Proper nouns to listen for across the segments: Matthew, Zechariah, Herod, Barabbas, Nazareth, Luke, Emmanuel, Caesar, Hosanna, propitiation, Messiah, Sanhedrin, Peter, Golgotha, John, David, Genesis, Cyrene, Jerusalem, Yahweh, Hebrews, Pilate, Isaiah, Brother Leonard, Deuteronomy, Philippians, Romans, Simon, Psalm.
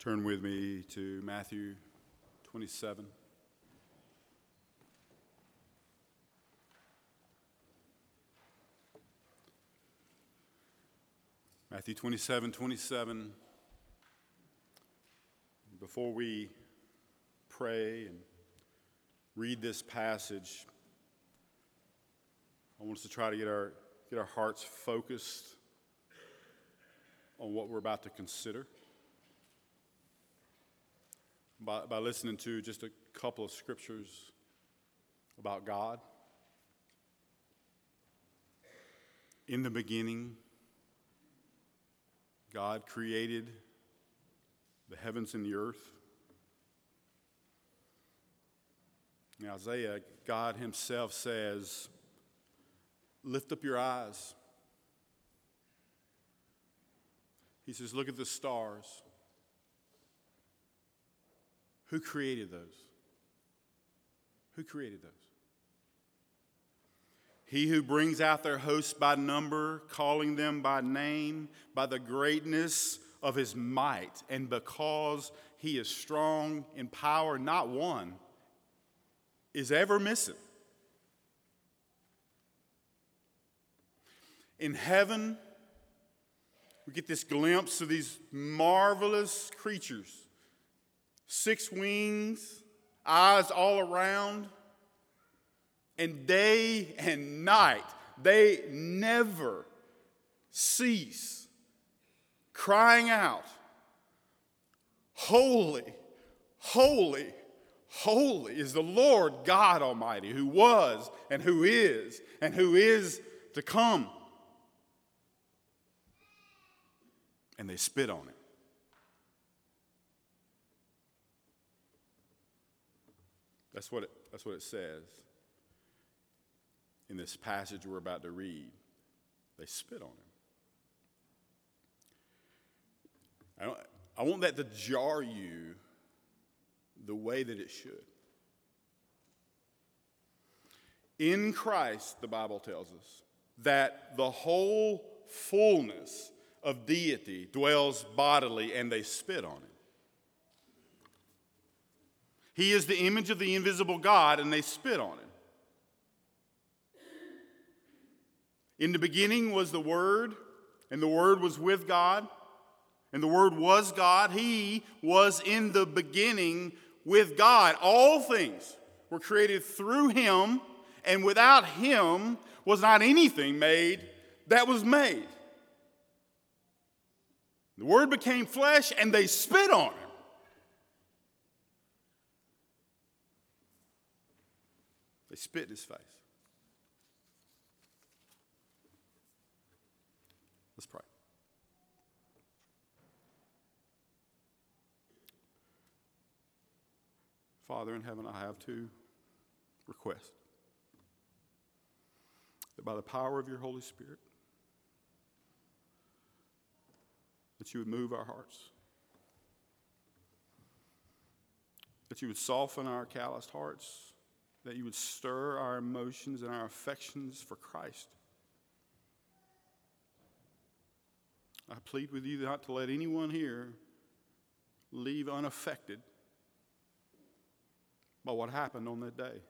Turn with me to Matthew 27. Matthew 27:27. Before we pray and read this passage, I want us to try to get our hearts focused on what we're about to consider by listening to just a couple of scriptures about God. In the beginning, God created the heavens and the earth. In Isaiah, God himself says, "Lift up your eyes." He says, "Look at the stars. Who created those? Who created those? He who brings out their hosts by number, calling them by name, by the greatness of his might, and because he is strong in power, not one is ever missing." In heaven, we get this glimpse of these marvelous creatures. 6 wings, eyes all around, and day and night, they never cease crying out, "Holy, holy, holy is the Lord God Almighty, who was and who is to come." And they spit on it. That's what it says in this passage we're about to read. They spit on him. I want that to jar you the way that it should. In Christ, the Bible tells us, that the whole fullness of deity dwells bodily, and they spit on him. He is the image of the invisible God, and they spit on him. In the beginning was the Word, and the Word was with God, and the Word was God. He was in the beginning with God. All things were created through him, and without him was not anything made that was made. The Word became flesh, and they spit on him. They spit in his face. Let's pray. Father in heaven, I have two requests. That by the power of your Holy Spirit, that you would move our hearts, that you would soften our calloused hearts, that you would stir our emotions and our affections for Christ. I plead with you not to let anyone here leave unaffected by what happened on that day.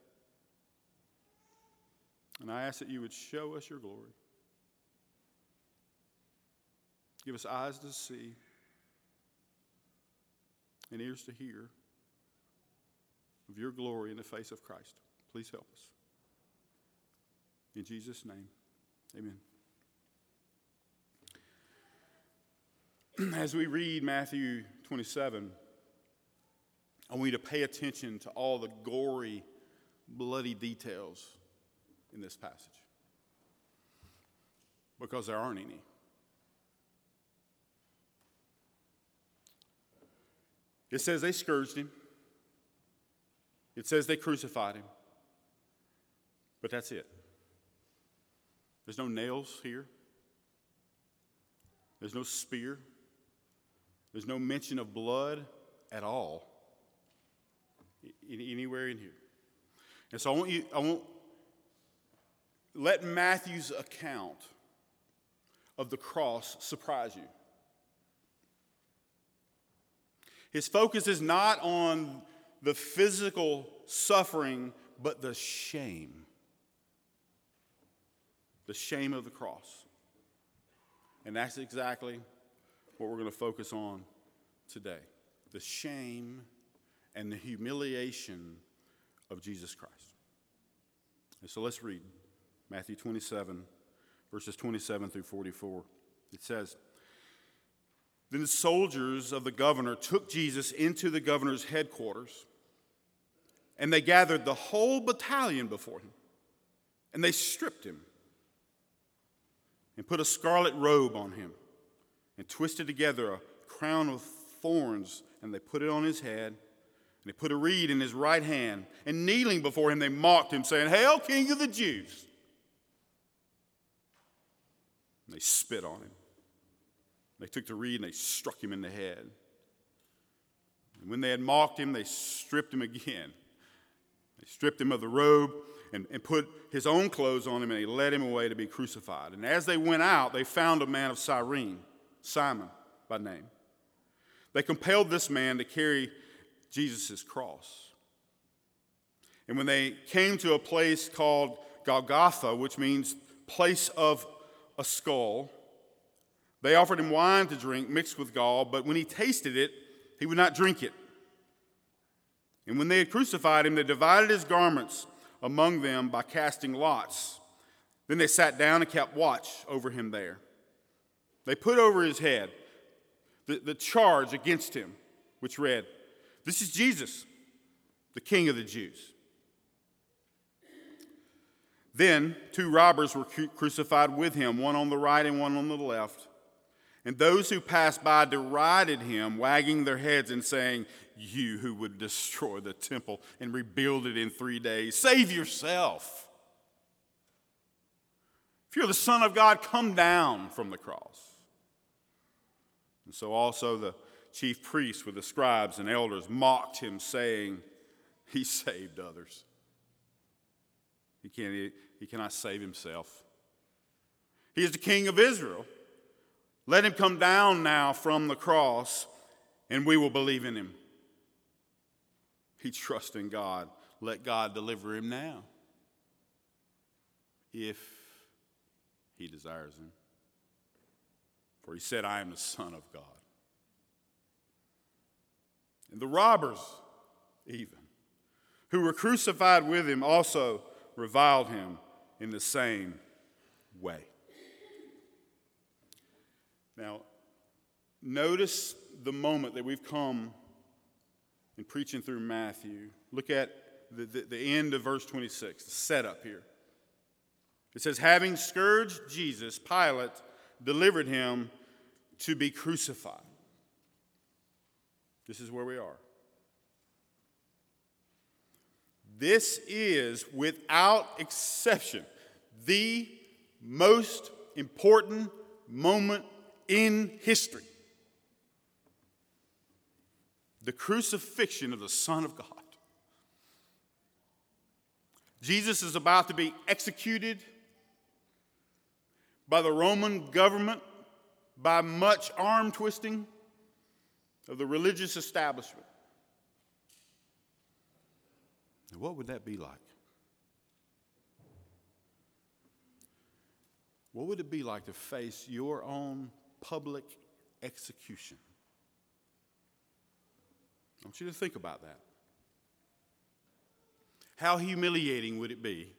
And I ask that you would show us your glory. Give us eyes to see and ears to hear of your glory in the face of Christ. Please help us. In Jesus' name, amen. As we read Matthew 27, I want you to pay attention to all the gory, bloody details in this passage, because there aren't any. It says they scourged him. It says they crucified him. But that's it. There's no nails here. There's no spear. There's no mention of blood at all anywhere in here. And so I want let Matthew's account of the cross surprise you. His focus is not on the physical suffering, but the shame. The shame of the cross. And that's exactly what we're going to focus on today. The shame and the humiliation of Jesus Christ. And so let's read Matthew 27, verses 27 through 44. It says, Then the soldiers of the governor took Jesus into the governor's headquarters, and they gathered the whole battalion before him, and they stripped him and put a scarlet robe on him and twisted together a crown of thorns, and they put it on his head, and they put a reed in his right hand, and kneeling before him they mocked him, saying, Hail, King of the Jews! And they spit on him. They took the reed and they struck him in the head. And when they had mocked him, they stripped him again. They stripped him of the robe and put his own clothes on him, and they led him away to be crucified. And as they went out, they found a man of Cyrene, Simon by name. They compelled this man to carry Jesus' cross. And when they came to a place called Golgotha, which means place of a skull, they offered him wine to drink mixed with gall, but when he tasted it, he would not drink it. And when they had crucified him, they divided his garments among them by casting lots. Then they sat down and kept watch over him there. They put over his head the charge against him, which read, This is Jesus, the King of the Jews. Then two robbers were crucified with him, one on the right and one on the left. And those who passed by derided him, wagging their heads and saying, You who would destroy the temple and rebuild it in 3 days, save yourself. If you're the Son of God, come down from the cross. And so also the chief priests with the scribes and elders mocked him, saying, He saved others. He cannot save himself. He is the King of Israel. Let him come down now from the cross, and we will believe in him. He trusts in God. Let God deliver him now, if he desires him. For he said, I am the Son of God. And the robbers, even, who were crucified with him, also reviled him in the same way. Now, notice the moment that we've come in preaching through Matthew. Look at the end of verse 26, the setup here. It says, Having scourged Jesus, Pilate delivered him to be crucified. This is where we are. This is, without exception, the most important moment in history, the crucifixion of the Son of God. Jesus is about to be executed by the Roman government by much arm twisting of the religious establishment. Now, what would that be like? What would it be like to face your own public execution? I want you to think about that. How humiliating would it be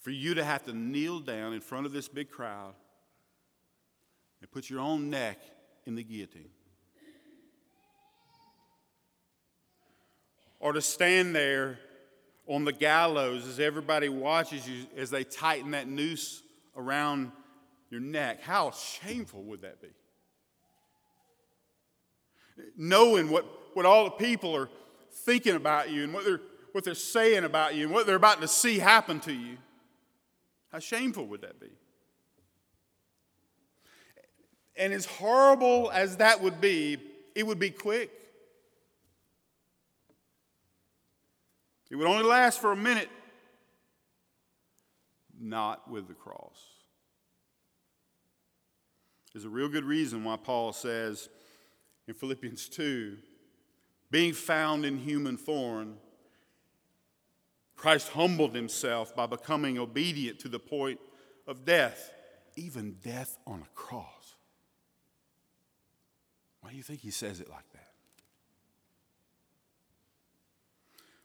for you to have to kneel down in front of this big crowd and put your own neck in the guillotine? Or to stand there on the gallows as everybody watches you as they tighten that noose around your neck. How shameful would that be? Knowing what all the people are thinking about you and what they're saying about you and what they're about to see happen to you. How shameful would that be? And as horrible as that would be, it would be quick. It would only last for a minute. Not with the cross. There's a real good reason why Paul says in Philippians 2 being found in human form, Christ humbled himself by becoming obedient to the point of death, even death on a cross. Why do you think he says it like that?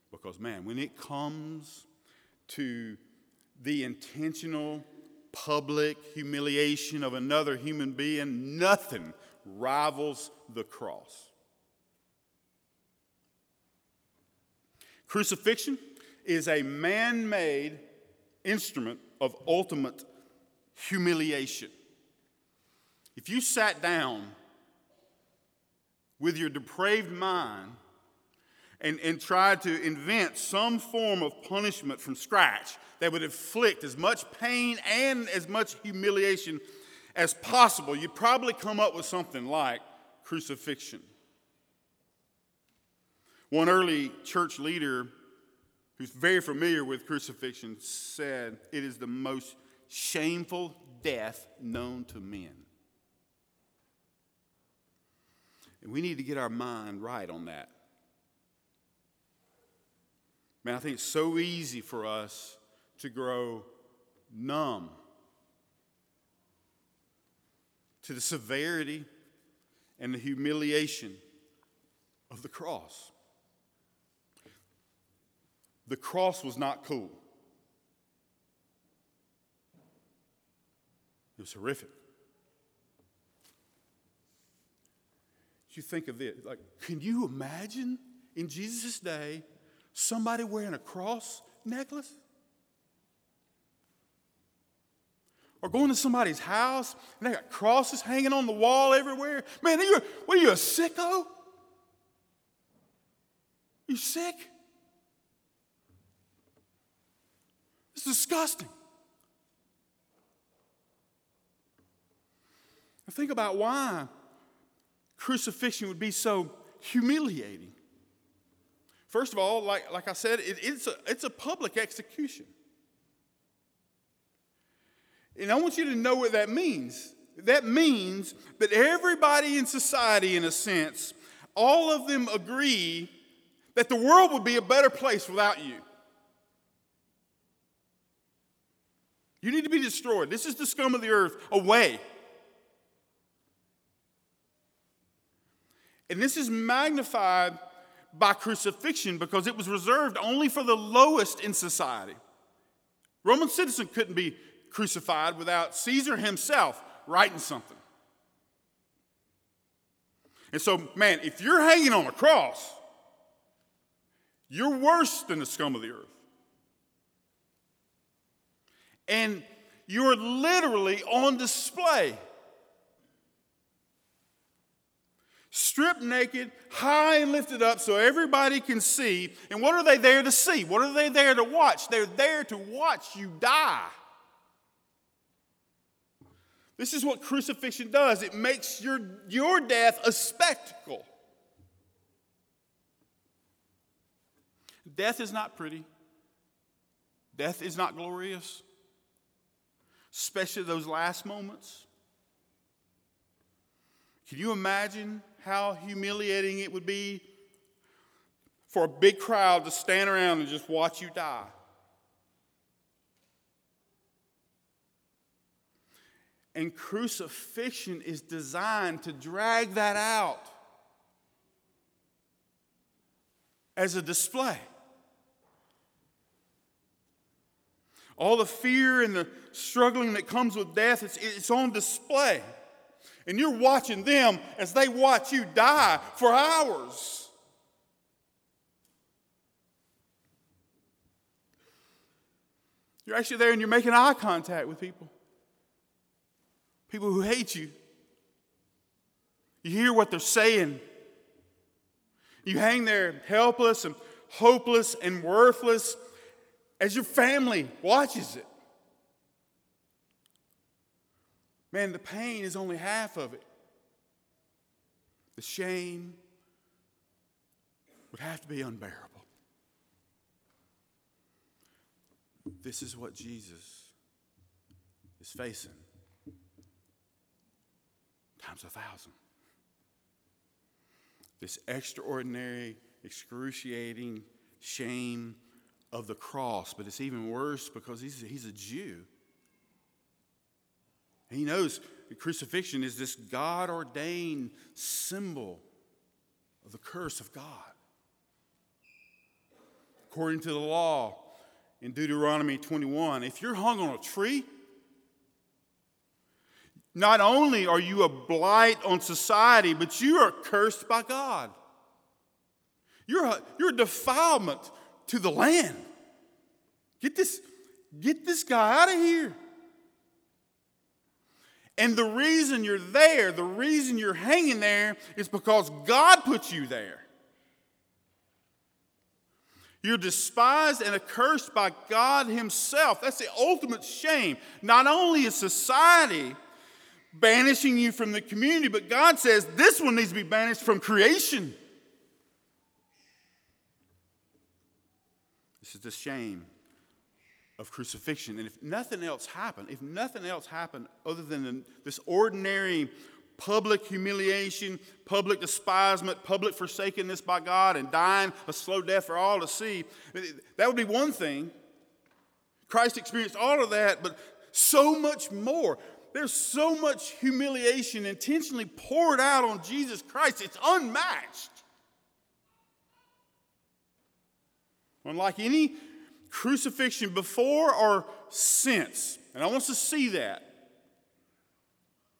Because, man, when it comes to the intentional public humiliation of another human being, nothing rivals the cross. Crucifixion is a man-made instrument of ultimate humiliation. If you sat down with your depraved mind and tried to invent some form of punishment from scratch that would inflict as much pain and as much humiliation as possible, you'd probably come up with something like crucifixion. One early church leader who's very familiar with crucifixion said, "It is the most shameful death known to men." And we need to get our mind right on that. Man, I think it's so easy for us to grow numb to the severity and the humiliation of the cross. The cross was not cool. It was horrific. You think of this, like, can you imagine in Jesus' day somebody wearing a cross necklace? Or going to somebody's house and they got crosses hanging on the wall everywhere? Man, what are you, a sicko? You sick? It's disgusting. And think about why crucifixion would be so humiliating. First of all, like I said, it's a public execution. And I want you to know what that means. That means that everybody in society, in a sense, all of them agree that the world would be a better place without you. You need to be destroyed. This is the scum of the earth. Away. And this is magnified by crucifixion because it was reserved only for the lowest in society. Roman citizen couldn't be crucified without Caesar himself writing something. And so, man, if you're hanging on a cross, you're worse than the scum of the earth. And you're literally on display. Stripped naked, high and lifted up so everybody can see. And what are they there to see? What are they there to watch? They're there to watch you die. This is what crucifixion does. It makes your death a spectacle. Death is not pretty. Death is not glorious. Especially those last moments. Can you imagine how humiliating it would be for a big crowd to stand around and just watch you die? And crucifixion is designed to drag that out as a display. All the fear and the struggling that comes with death, it's on display. And you're watching them as they watch you die for hours. You're actually there and you're making eye contact with people. People who hate you. You hear what they're saying. You hang there helpless and hopeless and worthless as your family watches it. Man, the pain is only half of it. The shame would have to be unbearable. This is what Jesus is facing times 1,000. This extraordinary, excruciating shame of the cross. But it's even worse because he's a Jew. He knows the crucifixion is this God-ordained symbol of the curse of God. According to the law in Deuteronomy 21, if you're hung on a tree, not only are you a blight on society, but you are cursed by God. You're a defilement to the land. Get this guy out of here. And the reason you're there, the reason you're hanging there is because God put you there. You're despised and accursed by God himself. That's the ultimate shame. Not only is society banishing you from the community, but God says this one needs to be banished from creation. This is the shame of crucifixion. And if nothing else happened, other than this ordinary public humiliation, public despisement, public forsakenness by God, and dying a slow death for all to see, that would be one thing. Christ experienced all of that, but so much more. There's so much humiliation intentionally poured out on Jesus Christ. It's unmatched. Unlike any crucifixion before or since. And I want us to see that.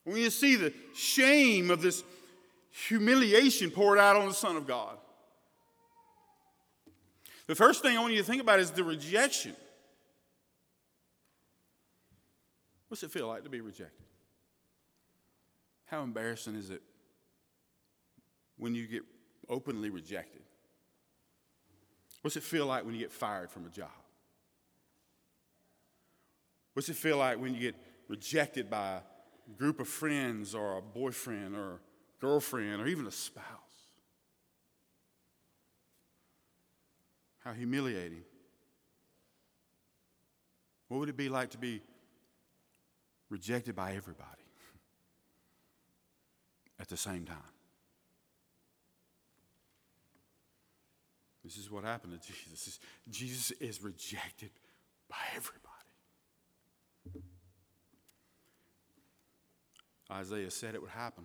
I want you to see the shame of this humiliation poured out on the Son of God. The first thing I want you to think about is the rejection. What's it feel like to be rejected? How embarrassing is it when you get openly rejected? What's it feel like when you get fired from a job? What's it feel like when you get rejected by a group of friends or a boyfriend or a girlfriend or even a spouse? How humiliating. What would it be like to be rejected by everybody at the same time? This is what happened to Jesus. Jesus is rejected by everybody. Isaiah said it would happen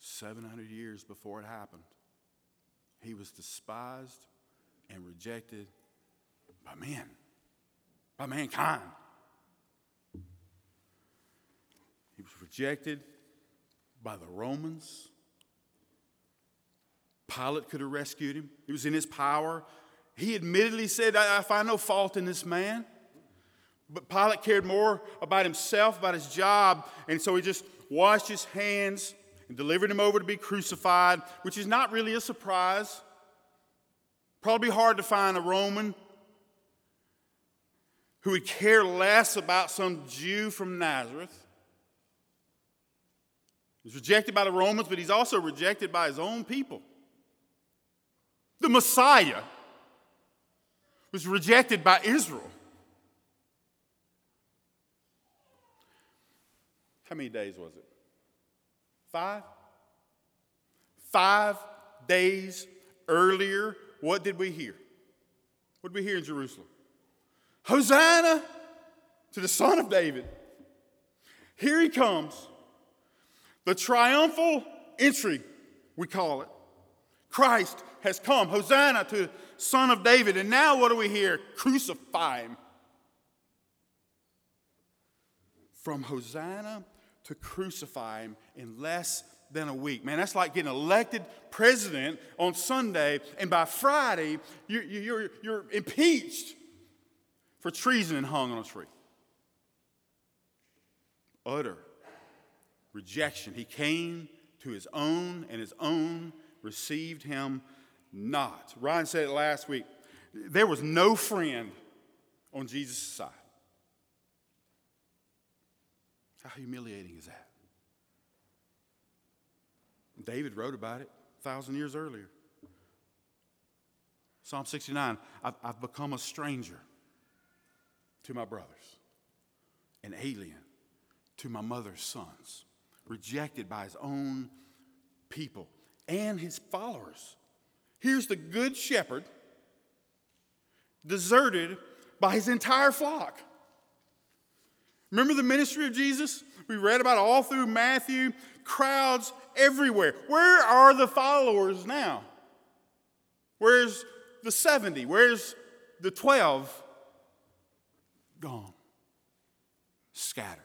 700 years before it happened. He was despised and rejected by men, by mankind. He was rejected by the Romans. Pilate could have rescued him. It was in his power. He admittedly said, I find no fault in this man. But Pilate cared more about himself, about his job, and so he just washed his hands and delivered him over to be crucified, which is not really a surprise. Probably hard to find a Roman who would care less about some Jew from Nazareth. He's rejected by the Romans, but he's also rejected by his own people. The Messiah was rejected by Israel. How many days was it? 5? 5 days earlier, what did we hear? What did we hear in Jerusalem? Hosanna to the Son of David. Here he comes. The triumphal entry, we call it. Christ has come. Hosanna to the Son of David. And now what do we hear? Crucify him. From Hosanna to crucify him in less than a week. Man, that's like getting elected president on Sunday, and by Friday, you're impeached for treason and hung on a tree. Utter rejection. He came to his own, and his own received him not. Ryan said it last week. There was no friend on Jesus' side. How humiliating is that? David wrote about it 1,000 years earlier. Psalm 69, I've become a stranger to my brothers, an alien to my mother's sons, rejected by his own people. and his followers. Here's the good shepherd deserted by his entire flock. Remember the ministry of Jesus? We read about it all through Matthew. Crowds everywhere. Where are the followers now? Where's the 70? Where's the 12? Gone. Scattered.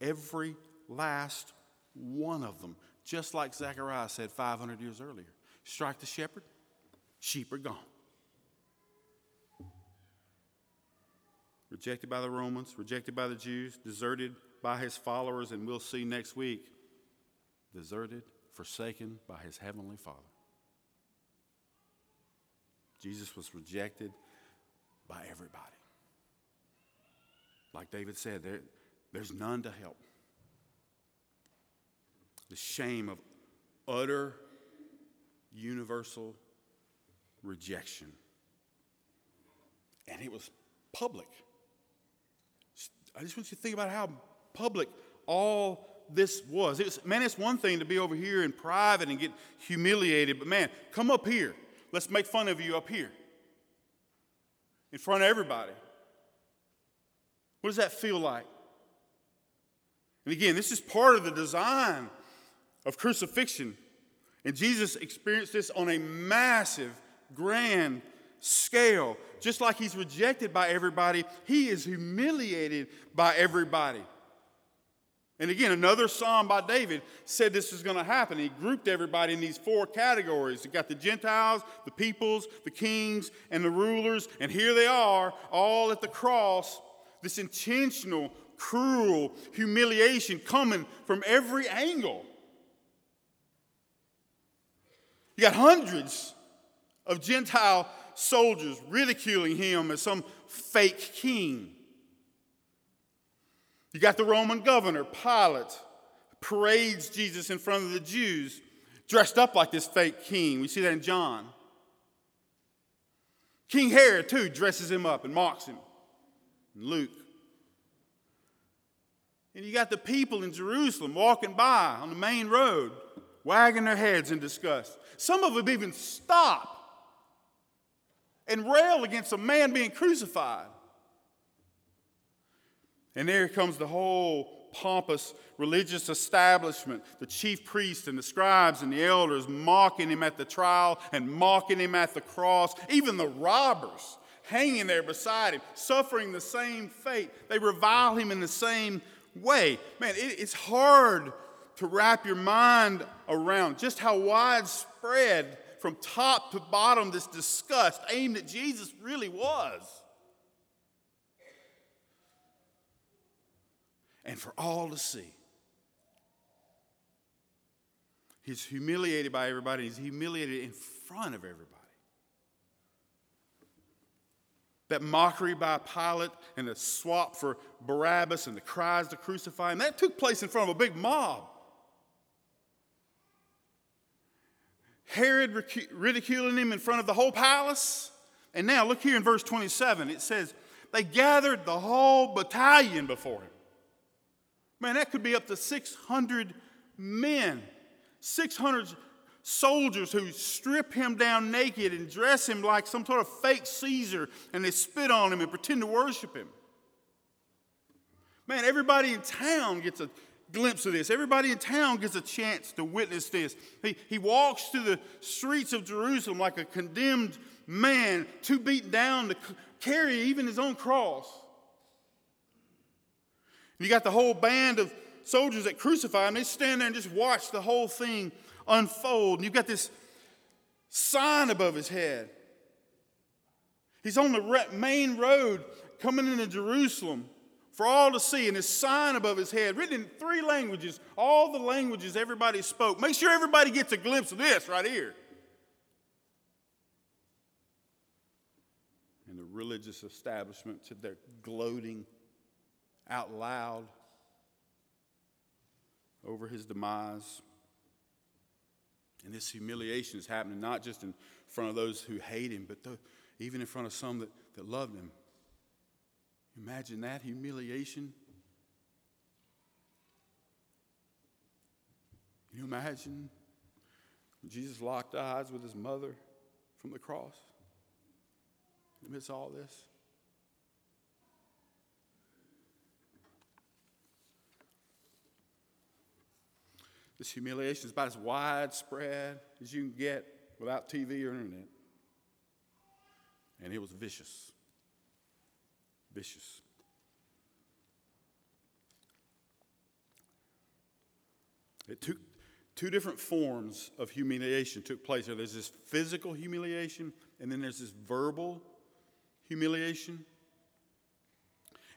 Every last one of them. Just like Zechariah said 500 years earlier. Strike the shepherd, sheep are gone. Rejected by the Romans, rejected by the Jews, deserted by his followers, and we'll see next week, deserted, forsaken by his heavenly Father. Jesus was rejected by everybody. Like David said, there's none to help. The shame of utter, universal rejection. And it was public. I just want you to think about how public all this was. It's one thing to be over here in private and get humiliated, but man, come up here. Let's make fun of you up here in front of everybody. What does that feel like? And again, this is part of the design of crucifixion. And Jesus experienced this on a massive, grand scale. Just like he's rejected by everybody, he is humiliated by everybody. And again, another psalm by David said this was going to happen. He grouped everybody in these four categories. You got the Gentiles, the peoples, the kings, and the rulers. And here they are, all at the cross, this intentional, cruel humiliation coming from every angle. You got hundreds of Gentile soldiers ridiculing him as some fake king. You got the Roman governor, Pilate, parades Jesus in front of the Jews, dressed up like this fake king. We see that in John. King Herod, too, dresses him up and mocks him in Luke. And you got the people in Jerusalem walking by on the main road, wagging their heads in disgust. Some of them even stop and rail against a man being crucified. And there comes the whole pompous religious establishment, the chief priests and the scribes and the elders mocking him at the trial and mocking him at the cross. Even the robbers hanging there beside him, suffering the same fate. They revile him in the same way. Man, it's hard to wrap your mind around just how widespread from top to bottom this disgust aimed at Jesus really was. And for all to see. He's humiliated by everybody. He's humiliated in front of everybody. That mockery by Pilate and the swap for Barabbas and the cries to crucify him, that took place in front of a big mob. Herod ridiculing him in front of the whole palace. And now look here in verse 27. It says, they gathered the whole battalion before him. Man, that could be up to 600 men. 600 soldiers who strip him down naked and dress him like some sort of fake Caesar. And they spit on him and pretend to worship him. Man, everybody in town gets a glimpse of this. Everybody in town gets a chance to witness this. He walks through the streets of Jerusalem like a condemned man, too beaten down to carry even his own cross. And you got the whole band of soldiers that crucify him. They stand there and just watch the whole thing unfold. And you've got this sign above his head. He's on the main road coming into Jerusalem for all to see, and his sign above his head, written in 3 languages, all the languages everybody spoke. Make sure everybody gets a glimpse of this right here. And the religious establishment, they're gloating out loud over his demise. And this humiliation is happening not just in front of those who hate him, but even in front of some that loved him. Imagine that humiliation. Can you imagine Jesus locked eyes with his mother from the cross. Amidst all this, this humiliation is about as widespread as you can get without TV or internet. And it was vicious. Vicious. It took two different forms of humiliation took place here. There's this physical humiliation, and then there's this verbal humiliation.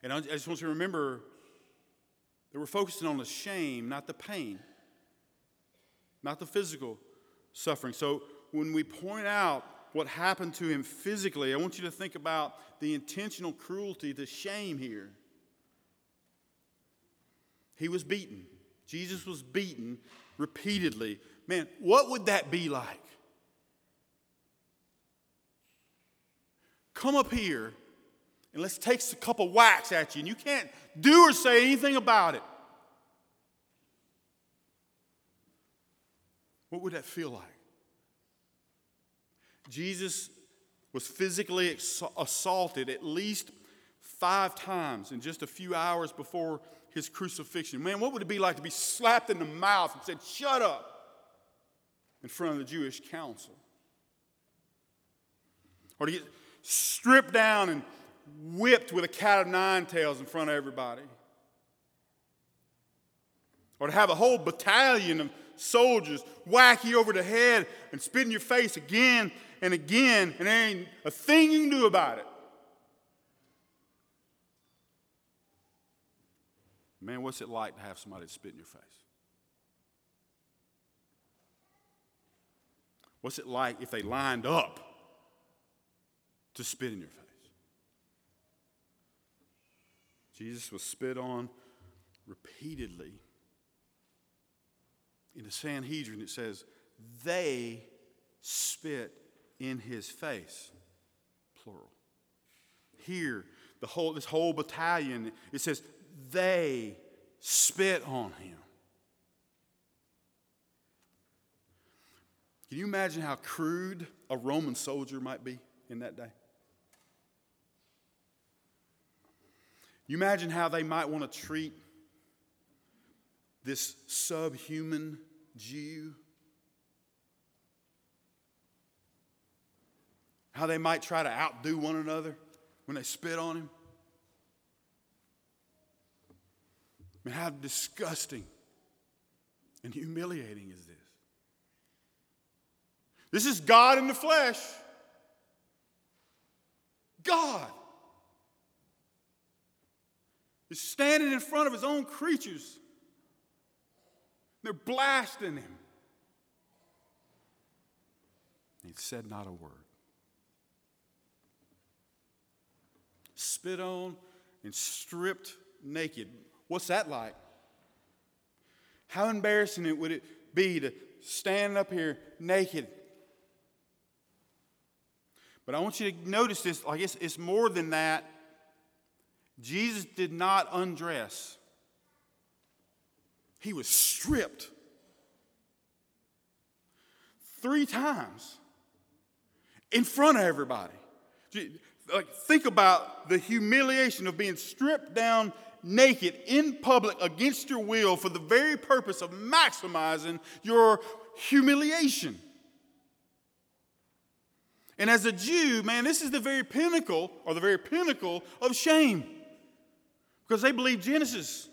And I just want you to remember that we're focusing on the shame, not the pain, not the physical suffering. So when we point out what happened to him physically, I want you to think about the intentional cruelty, the shame here. He was beaten. Jesus was beaten repeatedly. Man, what would that be like? Come up here and let's take a couple whacks at you, and you can't do or say anything about it. What would that feel like? Jesus was physically assaulted at least 5 times in just a few hours before his crucifixion. Man, what would it be like to be slapped in the mouth and said, "Shut up," in front of the Jewish council? Or to get stripped down and whipped with a cat of 9 tails in front of everybody. Or to have a whole battalion of soldiers whack you over the head and spit in your face again and again, and there ain't a thing you can do about it. Man, what's it like to have somebody spit in your face? What's it like if they lined up to spit in your face? Jesus was spit on repeatedly. In the Sanhedrin, it says, they spit in his face, plural. Here, this whole battalion, it says, they spit on him. Can you imagine how crude a Roman soldier might be in that day? You imagine how they might want to treat this subhuman Jew. How they might try to outdo one another when they spit on him. Man, how disgusting and humiliating is this? This is God in the flesh. God is standing in front of his own creatures. They're blasting him. He said not a word. Spit on and stripped naked. What's that like? How embarrassing it would it be to stand up here naked? But I want you to notice this. I guess it's more than that. Jesus did not undress. He was stripped 3 times in front of everybody. Like, think about the humiliation of being stripped down naked in public against your will for the very purpose of maximizing your humiliation. And as a Jew, man, this is the very pinnacle of shame, because they believe Genesis.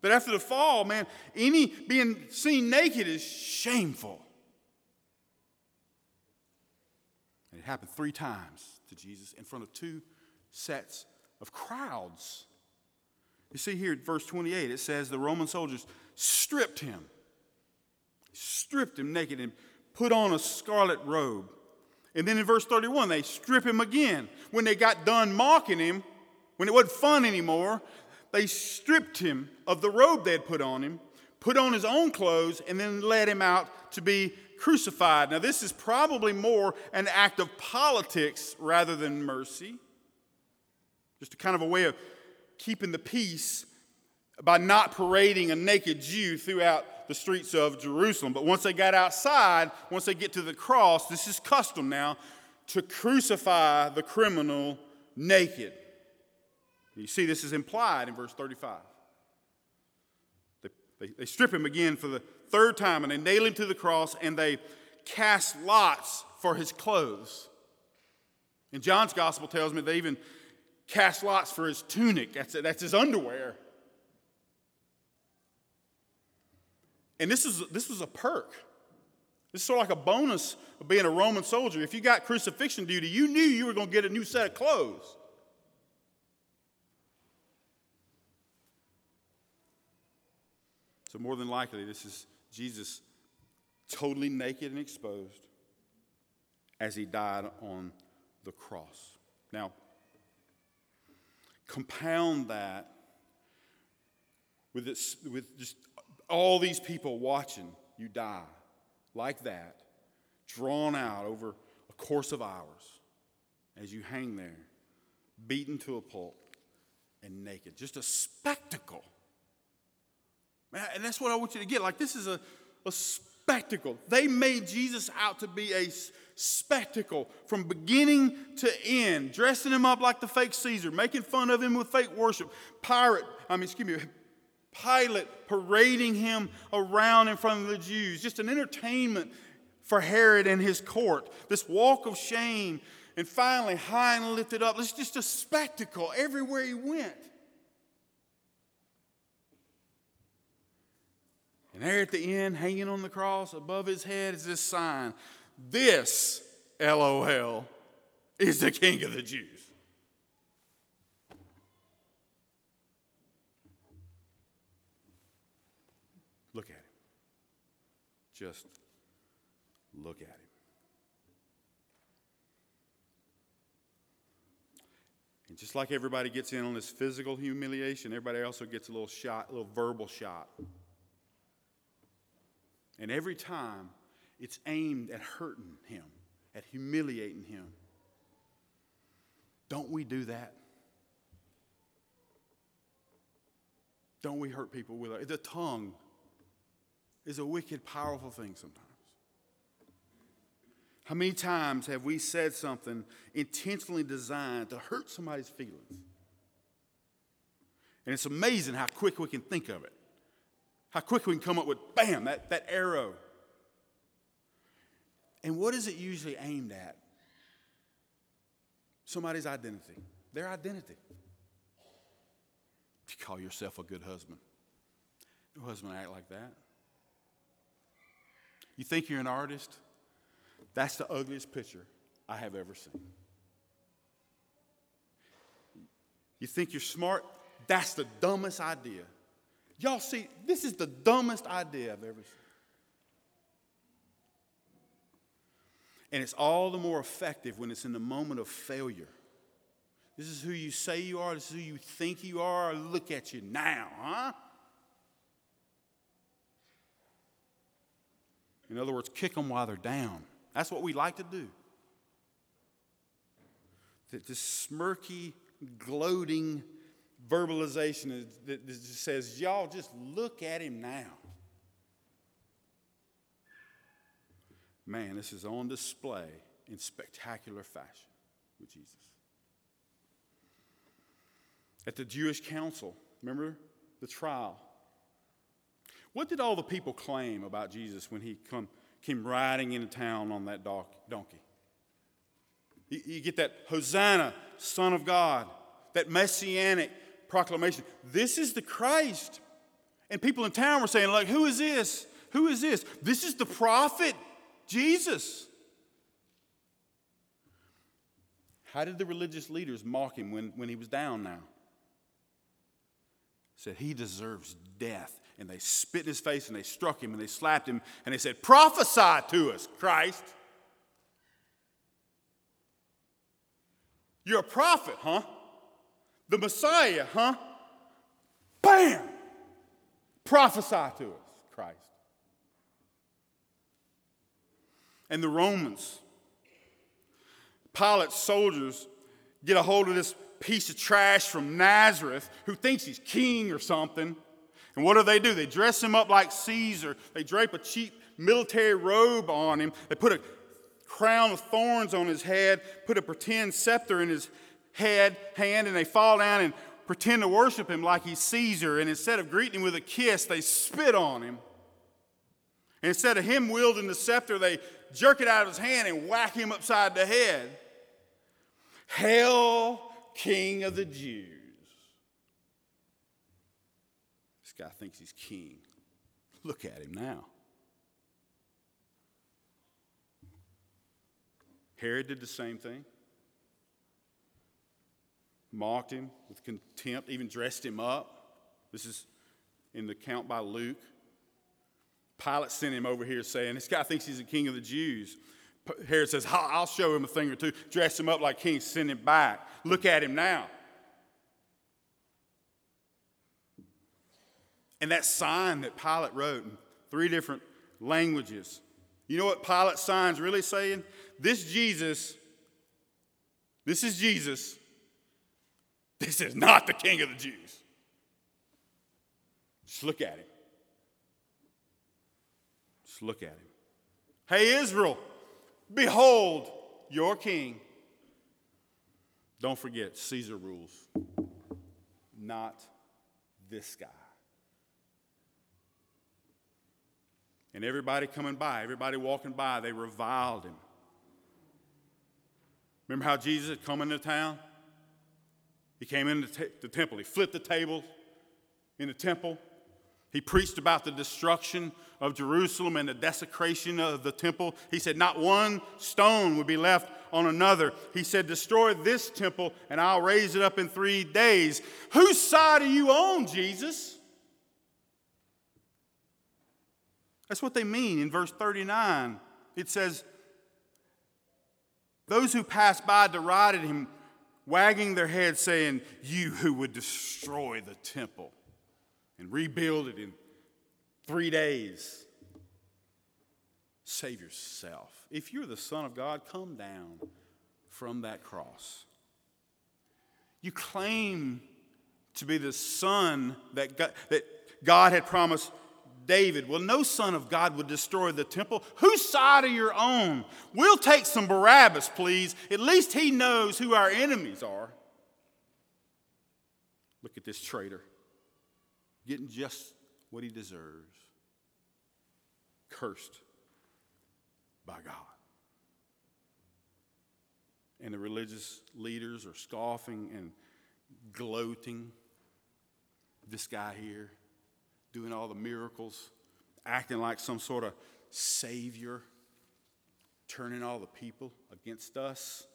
That after the fall, man, any being seen naked is shameful. And it happened 3 times to Jesus in front of 2 sets of crowds. You see here at verse 28, it says the Roman soldiers stripped him naked and put on a scarlet robe. And then in verse 31, they strip him again. When they got done mocking him, when it wasn't fun anymore, they stripped him of the robe they had put on him, put on his own clothes, and then led him out to be crucified. Now, this is probably more an act of politics rather than mercy. Just a kind of a way of keeping the peace by not parading a naked Jew throughout the streets of Jerusalem. But once they got outside, once they get to the cross, this is custom now, to crucify the criminal naked. You see, this is implied in verse 35. They strip him again for the third time, and they nail him to the cross, and they cast lots for his clothes. And John's gospel tells me they even cast lots for his tunic. That's his underwear. And this was a perk. This is sort of like a bonus of being a Roman soldier. If you got crucifixion duty, you knew you were going to get a new set of clothes. So more than likely, this is Jesus totally naked and exposed as he died on the cross. Now, compound that with just all these people watching you die like that, drawn out over a course of hours as you hang there, beaten to a pulp and naked. Just a spectacle. And that's what I want you to get. Like, this is a spectacle. They made Jesus out to be a spectacle from beginning to end, dressing him up like the fake Caesar, making fun of him with fake worship. Pilate parading him around in front of the Jews. Just an entertainment for Herod and his court. This walk of shame. And finally, high and lifted up. It's just a spectacle everywhere he went. And there at the end, hanging on the cross above his head, is this sign. This, LOL, is the King of the Jews. Look at him. Just look at him. And just like everybody gets in on this physical humiliation, everybody also gets a little shot, a little verbal shot. And every time, it's aimed at hurting him, at humiliating him. Don't we do that? Don't we hurt people with our... The tongue is a wicked, powerful thing sometimes. How many times have we said something intentionally designed to hurt somebody's feelings? And it's amazing how quick we can think of it. How quick we can come up with, bam, that arrow. And what is it usually aimed at? Somebody's identity. Their identity. You call yourself a good husband. No husband act like that. You think you're an artist? That's the ugliest picture I have ever seen. You think you're smart? That's the dumbest idea. Y'all see, this is the dumbest idea I've ever seen. And it's all the more effective when it's in the moment of failure. This is who you say you are. This is who you think you are. Look at you now, huh? In other words, kick them while they're down. That's what we like to do. This smirky, gloating verbalization that just says, y'all just look at him now. Man, this is on display in spectacular fashion with Jesus. At the Jewish council, remember the trial? What did all the people claim about Jesus when he came riding into town on that donkey? You get that Hosanna, Son of God, that messianic proclamation. This is the Christ. And people in town were saying, like, who is this? Who is this? This is the prophet, Jesus. How did the religious leaders mock him when he was down now? Said, he deserves death. And they spit in his face and they struck him and they slapped him and they said, prophesy to us, Christ. You're a prophet, huh? The Messiah, huh? Bam! Prophesy to us, Christ. And the Romans, Pilate's soldiers, get a hold of this piece of trash from Nazareth who thinks he's king or something. And what do? They dress him up like Caesar. They drape a cheap military robe on him. They put a crown of thorns on his head, put a pretend scepter in his hand, and they fall down and pretend to worship him like he's Caesar. And instead of greeting him with a kiss, they spit on him. And instead of him wielding the scepter, they jerk it out of his hand and whack him upside the head. Hail, King of the Jews. This guy thinks he's king. Look at him now. Herod did the same thing. Mocked him with contempt, even dressed him up. This is in the account by Luke. Pilate sent him over here saying, this guy thinks he's the king of the Jews. Herod says, I'll show him a thing or two. Dress him up like king, send him back. Look at him now. And that sign that Pilate wrote in 3 different languages. You know what Pilate's sign's really saying? This is Jesus. This is not the King of the Jews. Just look at him. Just look at him. Hey, Israel, behold your king. Don't forget, Caesar rules, not this guy. And everybody coming by, everybody walking by, they reviled him. Remember how Jesus had come into town? He came into the temple. He flipped the tables in the temple. He preached about the destruction of Jerusalem and the desecration of the temple. He said not one stone would be left on another. He said, destroy this temple and I'll raise it up in 3 days. Whose side are you on, Jesus? That's what they mean in verse 39. It says, those who passed by derided him, wagging their heads, saying, you who would destroy the temple and rebuild it in 3 days. Save yourself. If you're the Son of God, come down from that cross. You claim to be the son that God had promised David. Well, no son of God would destroy the temple. Whose side are you on? We'll take some Barabbas, please. At least he knows who our enemies are. Look at this traitor. Getting just what he deserves. Cursed by God. And the religious leaders are scoffing and gloating. This guy here, doing all the miracles, acting like some sort of savior, turning all the people against us.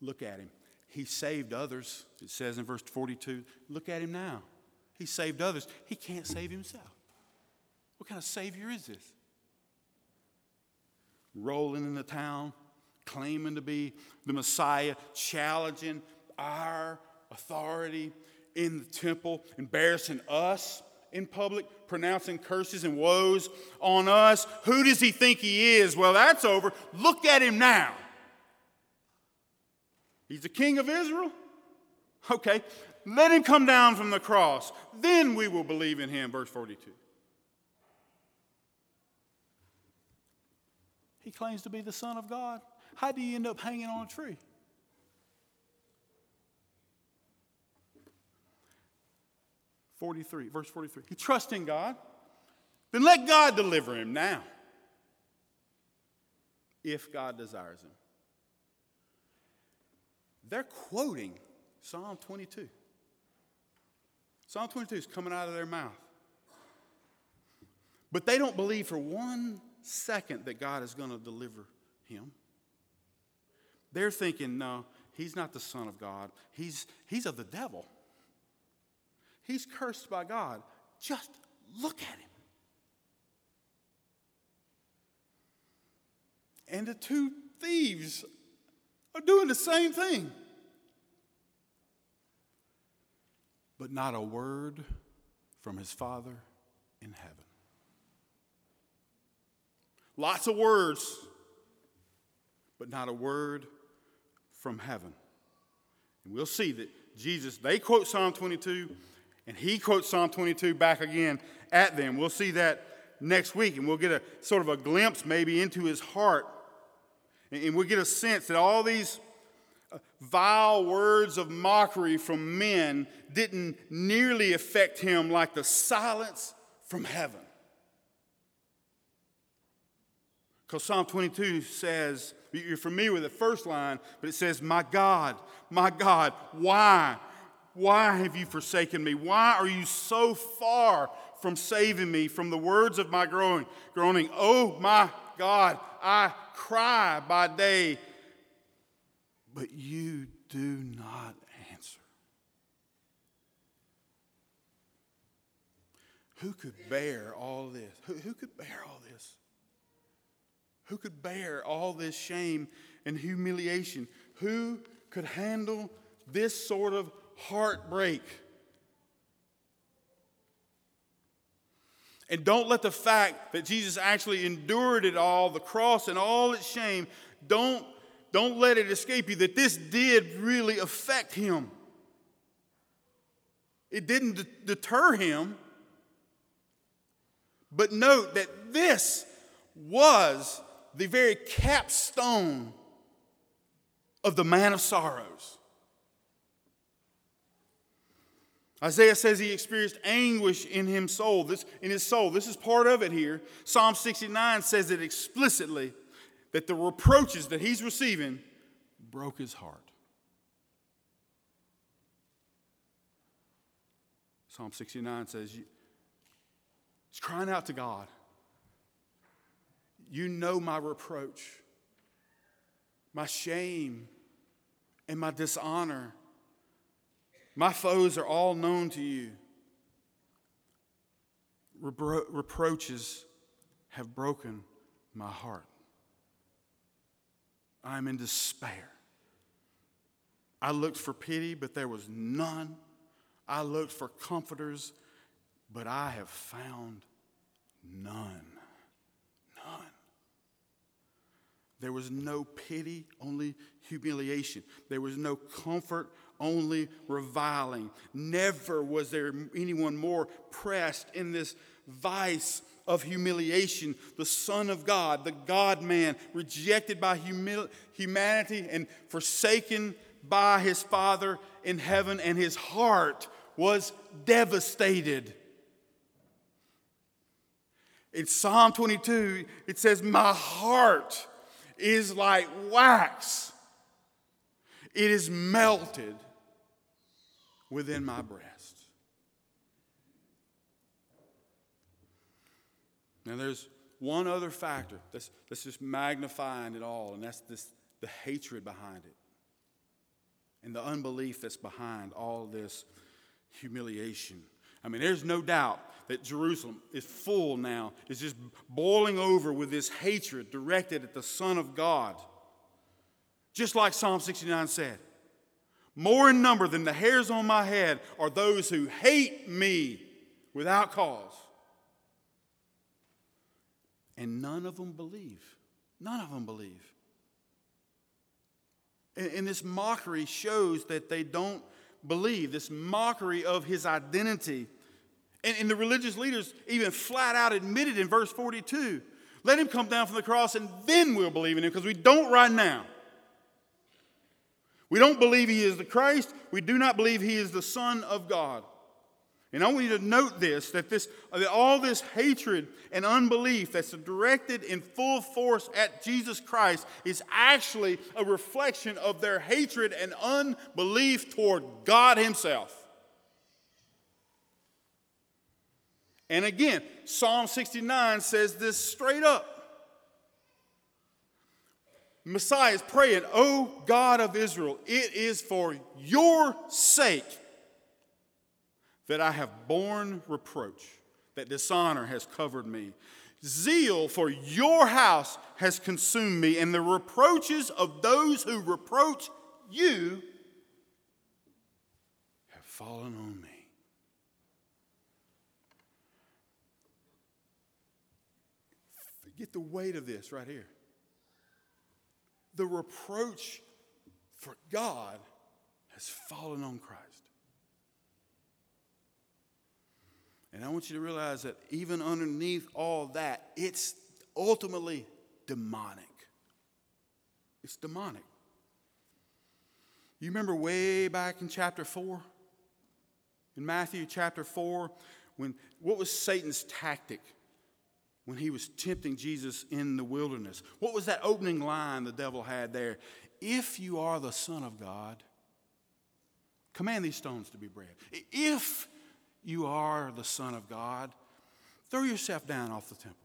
Look at him. He saved others, it says in verse 42. Look at him now. He saved others. He can't save himself. What kind of savior is this? Rolling in the town, claiming to be the Messiah, challenging our authority in the temple, embarrassing us in public, pronouncing curses and woes on us. Who does he think he is? Well, that's over. Look at him now. He's the king of Israel? Okay, let him come down from the cross. Then we will believe in him, verse 42. He claims to be the Son of God. How do you end up hanging on a tree? Verse 43. He trusts in God. Then let God deliver him now, if God desires him. They're quoting Psalm 22. Psalm 22 is coming out of their mouth. But they don't believe for 1 second that God is going to deliver him. They're thinking, no, he's not the Son of God. He's of the devil. He's cursed by God. Just look at him. And the 2 thieves are doing the same thing. But not a word from his Father in heaven. Lots of words, but not a word from heaven. And we'll see that Jesus, they quote Psalm 22, And he quotes Psalm 22 back again at them. We'll see that next week, and we'll get a sort of a glimpse maybe into his heart. And we'll get a sense that all these vile words of mockery from men didn't nearly affect him like the silence from heaven. Because Psalm 22 says, you're familiar with the first line, but it says, my God, why? Why have you forsaken me? Why are you so far from saving me from the words of my groaning? Oh, my God, I cry by day, but you do not answer. Who could bear all this? Who could bear all this? Who could bear all this shame and humiliation? Who could handle this sort of heartbreak? And don't let the fact that Jesus actually endured it all, the cross and all its shame, don't let it escape you that this did really affect him. It didn't deter him. But note that this was the very capstone of the man of sorrows. Isaiah says he experienced anguish in his soul. This is part of it here. Psalm 69 says it explicitly, that the reproaches that he's receiving broke his heart. Psalm 69 says he's crying out to God. You know my reproach, my shame, and my dishonor. My foes are all known to you. Reproaches have broken my heart. I am in despair. I looked for pity, but there was none. I looked for comforters, but I have found none. None. There was no pity, only humiliation. There was no comfort, only reviling. Never was there anyone more pressed in this vice of humiliation. The Son of God, the God-man, rejected by humanity and forsaken by his Father in heaven, and his heart was devastated. In Psalm 22, it says, my heart is like wax. It is melted within my breast. Now there's one other factor that's just magnifying it all, and that's the hatred behind it and the unbelief that's behind all this humiliation. I mean, there's no doubt that Jerusalem is full now. It's just boiling over with this hatred directed at the Son of God. Just like Psalm 69 said, more in number than the hairs on my head are those who hate me without cause. And none of them believe. None of them believe. And this mockery shows that they don't believe. This mockery of his identity. And the religious leaders even flat out admitted in verse 42, let him come down from the cross and then we'll believe in him, because we don't right now. We don't believe he is the Christ. We do not believe he is the Son of God. And I want you to note this, that all this hatred and unbelief that's directed in full force at Jesus Christ is actually a reflection of their hatred and unbelief toward God himself. And again, Psalm 69 says this straight up. Messiah is praying, O God of Israel, it is for your sake that I have borne reproach, that dishonor has covered me. Zeal for your house has consumed me, and the reproaches of those who reproach you have fallen on me. Get the weight of this right here. The reproach for God has fallen on Christ. And I want you to realize that even underneath all that, it's ultimately demonic. It's demonic. You remember way back in chapter 4? In Matthew chapter 4, what was Satan's tactic when he was tempting Jesus in the wilderness? What was that opening line the devil had there? If you are the Son of God, command these stones to be bread. If you are the Son of God, throw yourself down off the temple.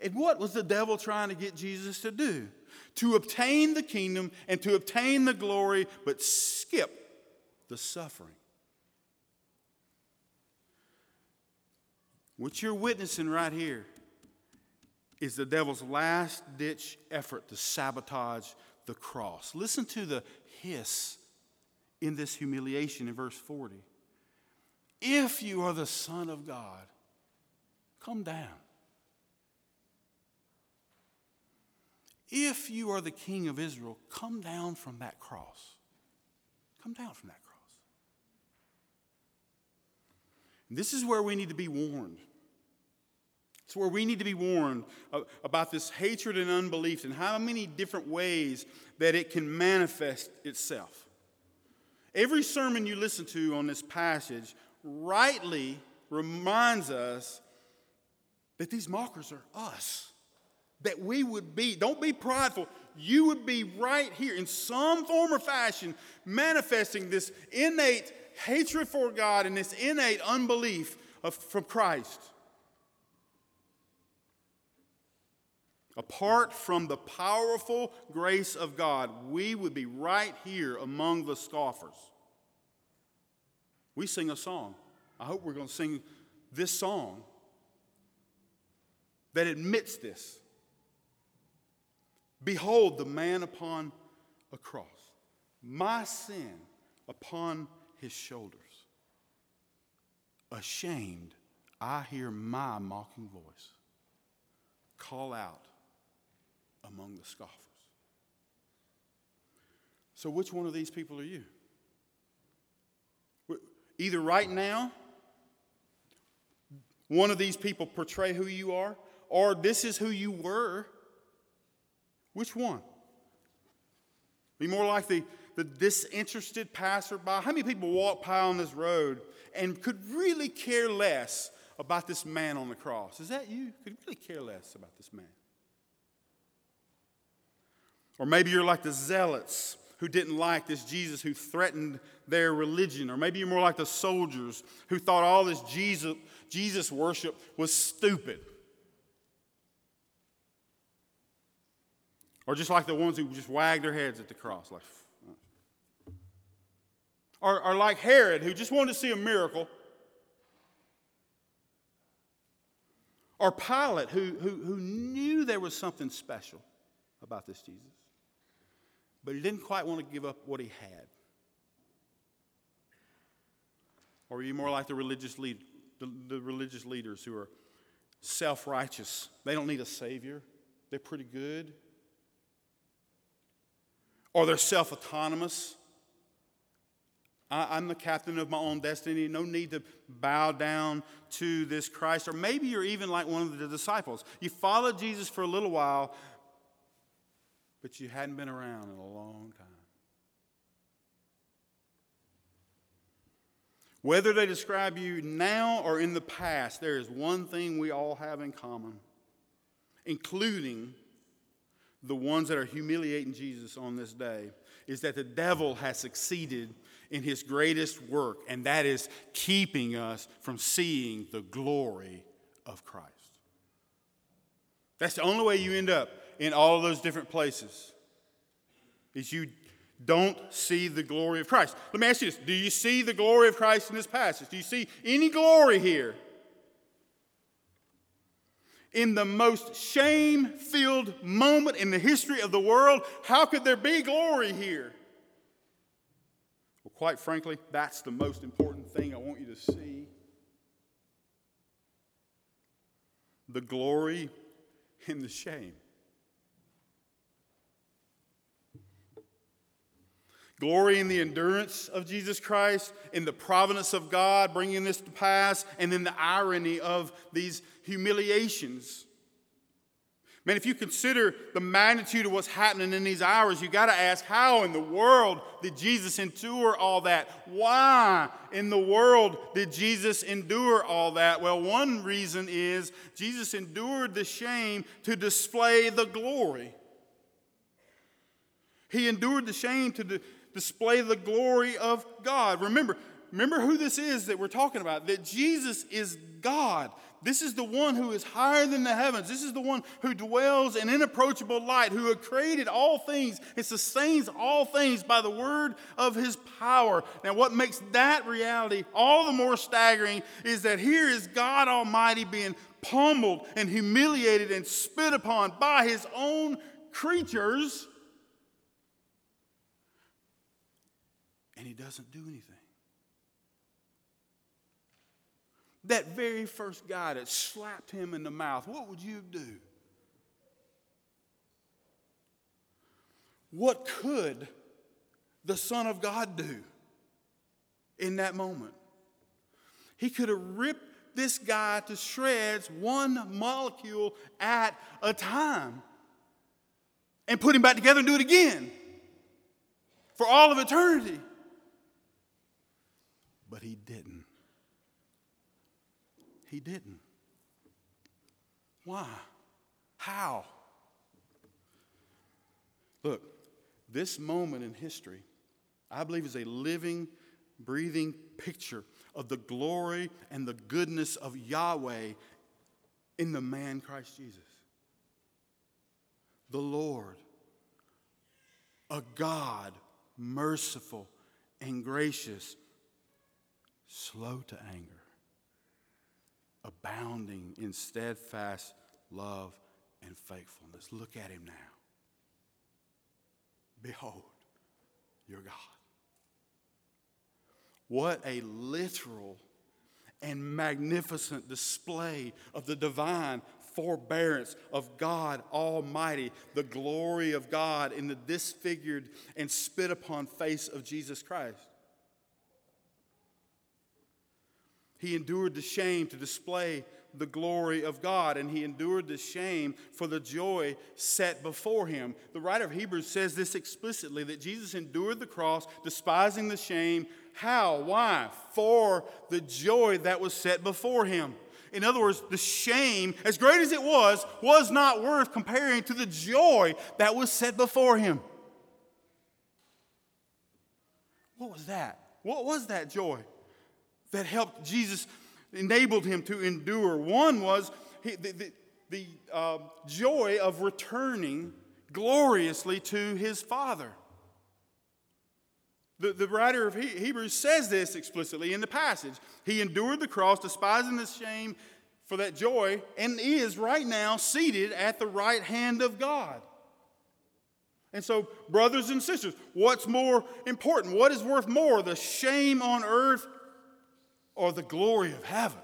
And what was the devil trying to get Jesus to do? To obtain the kingdom and to obtain the glory, but skip the suffering. What you're witnessing right here is the devil's last-ditch effort to sabotage the cross. Listen to the hiss in this humiliation in verse 40. If you are the Son of God, come down. If you are the King of Israel, come down from that cross. Come down from that cross. And this is where we need to be warned. It's where we need to be warned about this hatred and unbelief and how many different ways that it can manifest itself. Every sermon you listen to on this passage rightly reminds us that these mockers are us. That we would be, don't be prideful, you would be right here in some form or fashion manifesting this innate hatred for God and this innate unbelief from Christ. Apart from the powerful grace of God, we would be right here among the scoffers. We sing a song. I hope we're going to sing this song that admits this. Behold, the man upon a cross, my sin upon his shoulders. Ashamed, I hear my mocking voice call out among the scoffers. So which one of these people are you? Either right now, one of these people portray who you are, or this is who you were. Which one? Be more like the disinterested passerby. How many people walk by on this road and could really care less about this man on the cross? Is that you? Could really care less about this man? Or maybe you're like the zealots who didn't like this Jesus who threatened their religion. Or maybe you're more like the soldiers who thought all this Jesus worship was stupid. Or just like the ones who just wagged their heads at the cross. Like, or like Herod, who just wanted to see a miracle. Or Pilate, who knew there was something special about this Jesus. But he didn't quite want to give up what he had. Or are you more like the religious leaders who are self-righteous? They don't need a savior. They're pretty good. Or they're self-autonomous. I'm the captain of my own destiny. No need to bow down to this Christ. Or maybe you're even like one of the disciples. You followed Jesus for a little while, but you hadn't been around in a long time. Whether they describe you now or in the past, there is one thing we all have in common, including the ones that are humiliating Jesus on this day, is that the devil has succeeded in his greatest work, and that is keeping us from seeing the glory of Christ. That's the only way you end up in all of those different places, is you don't see the glory of Christ. Let me ask you this. Do you see the glory of Christ in this passage? Do you see any glory here? In the most shame-filled moment in the history of the world, how could there be glory here? Well, quite frankly, that's the most important thing I want you to see. The glory and the shame. Glory in the endurance of Jesus Christ, in the providence of God bringing this to pass, and in the irony of these humiliations. Man, if you consider the magnitude of what's happening in these hours, you got to ask, how in the world did Jesus endure all that? Why in the world did Jesus endure all that? Well, one reason is Jesus endured the shame to display the glory. He endured the shame to display the glory of God. Remember who this is that we're talking about, that Jesus is God. This is the one who is higher than the heavens. This is the one who dwells in inapproachable light, who created all things and sustains all things by the word of his power. Now, what makes that reality all the more staggering is that here is God Almighty being pummeled and humiliated and spit upon by his own creatures, and he doesn't do anything. That very first guy that slapped him in the mouth, what would you do? What could the Son of God do in that moment? He could have ripped this guy to shreds one molecule at a time and put him back together and do it again for all of eternity. But he didn't. He didn't. Why? How? Look, this moment in history, I believe, is a living, breathing picture of the glory and the goodness of Yahweh in the man Christ Jesus. The Lord, a God, merciful and gracious, slow to anger, abounding in steadfast love and faithfulness. Look at him now. Behold, your God. What a literal and magnificent display of the divine forbearance of God Almighty, the glory of God in the disfigured and spit upon face of Jesus Christ. He endured the shame to display the glory of God, and he endured the shame for the joy set before him. The writer of Hebrews says this explicitly, that Jesus endured the cross, despising the shame. How? Why? For the joy that was set before him. In other words, the shame, as great as it was not worth comparing to the joy that was set before him. What was that? What was that joy that helped Jesus, enabled him to endure? One was the joy of returning gloriously to his Father. The writer of Hebrews says this explicitly in the passage. He endured the cross, despising the shame for that joy, and is right now seated at the right hand of God. And so, brothers and sisters, what's more important? What is worth more, the shame on earth or the glory of heaven?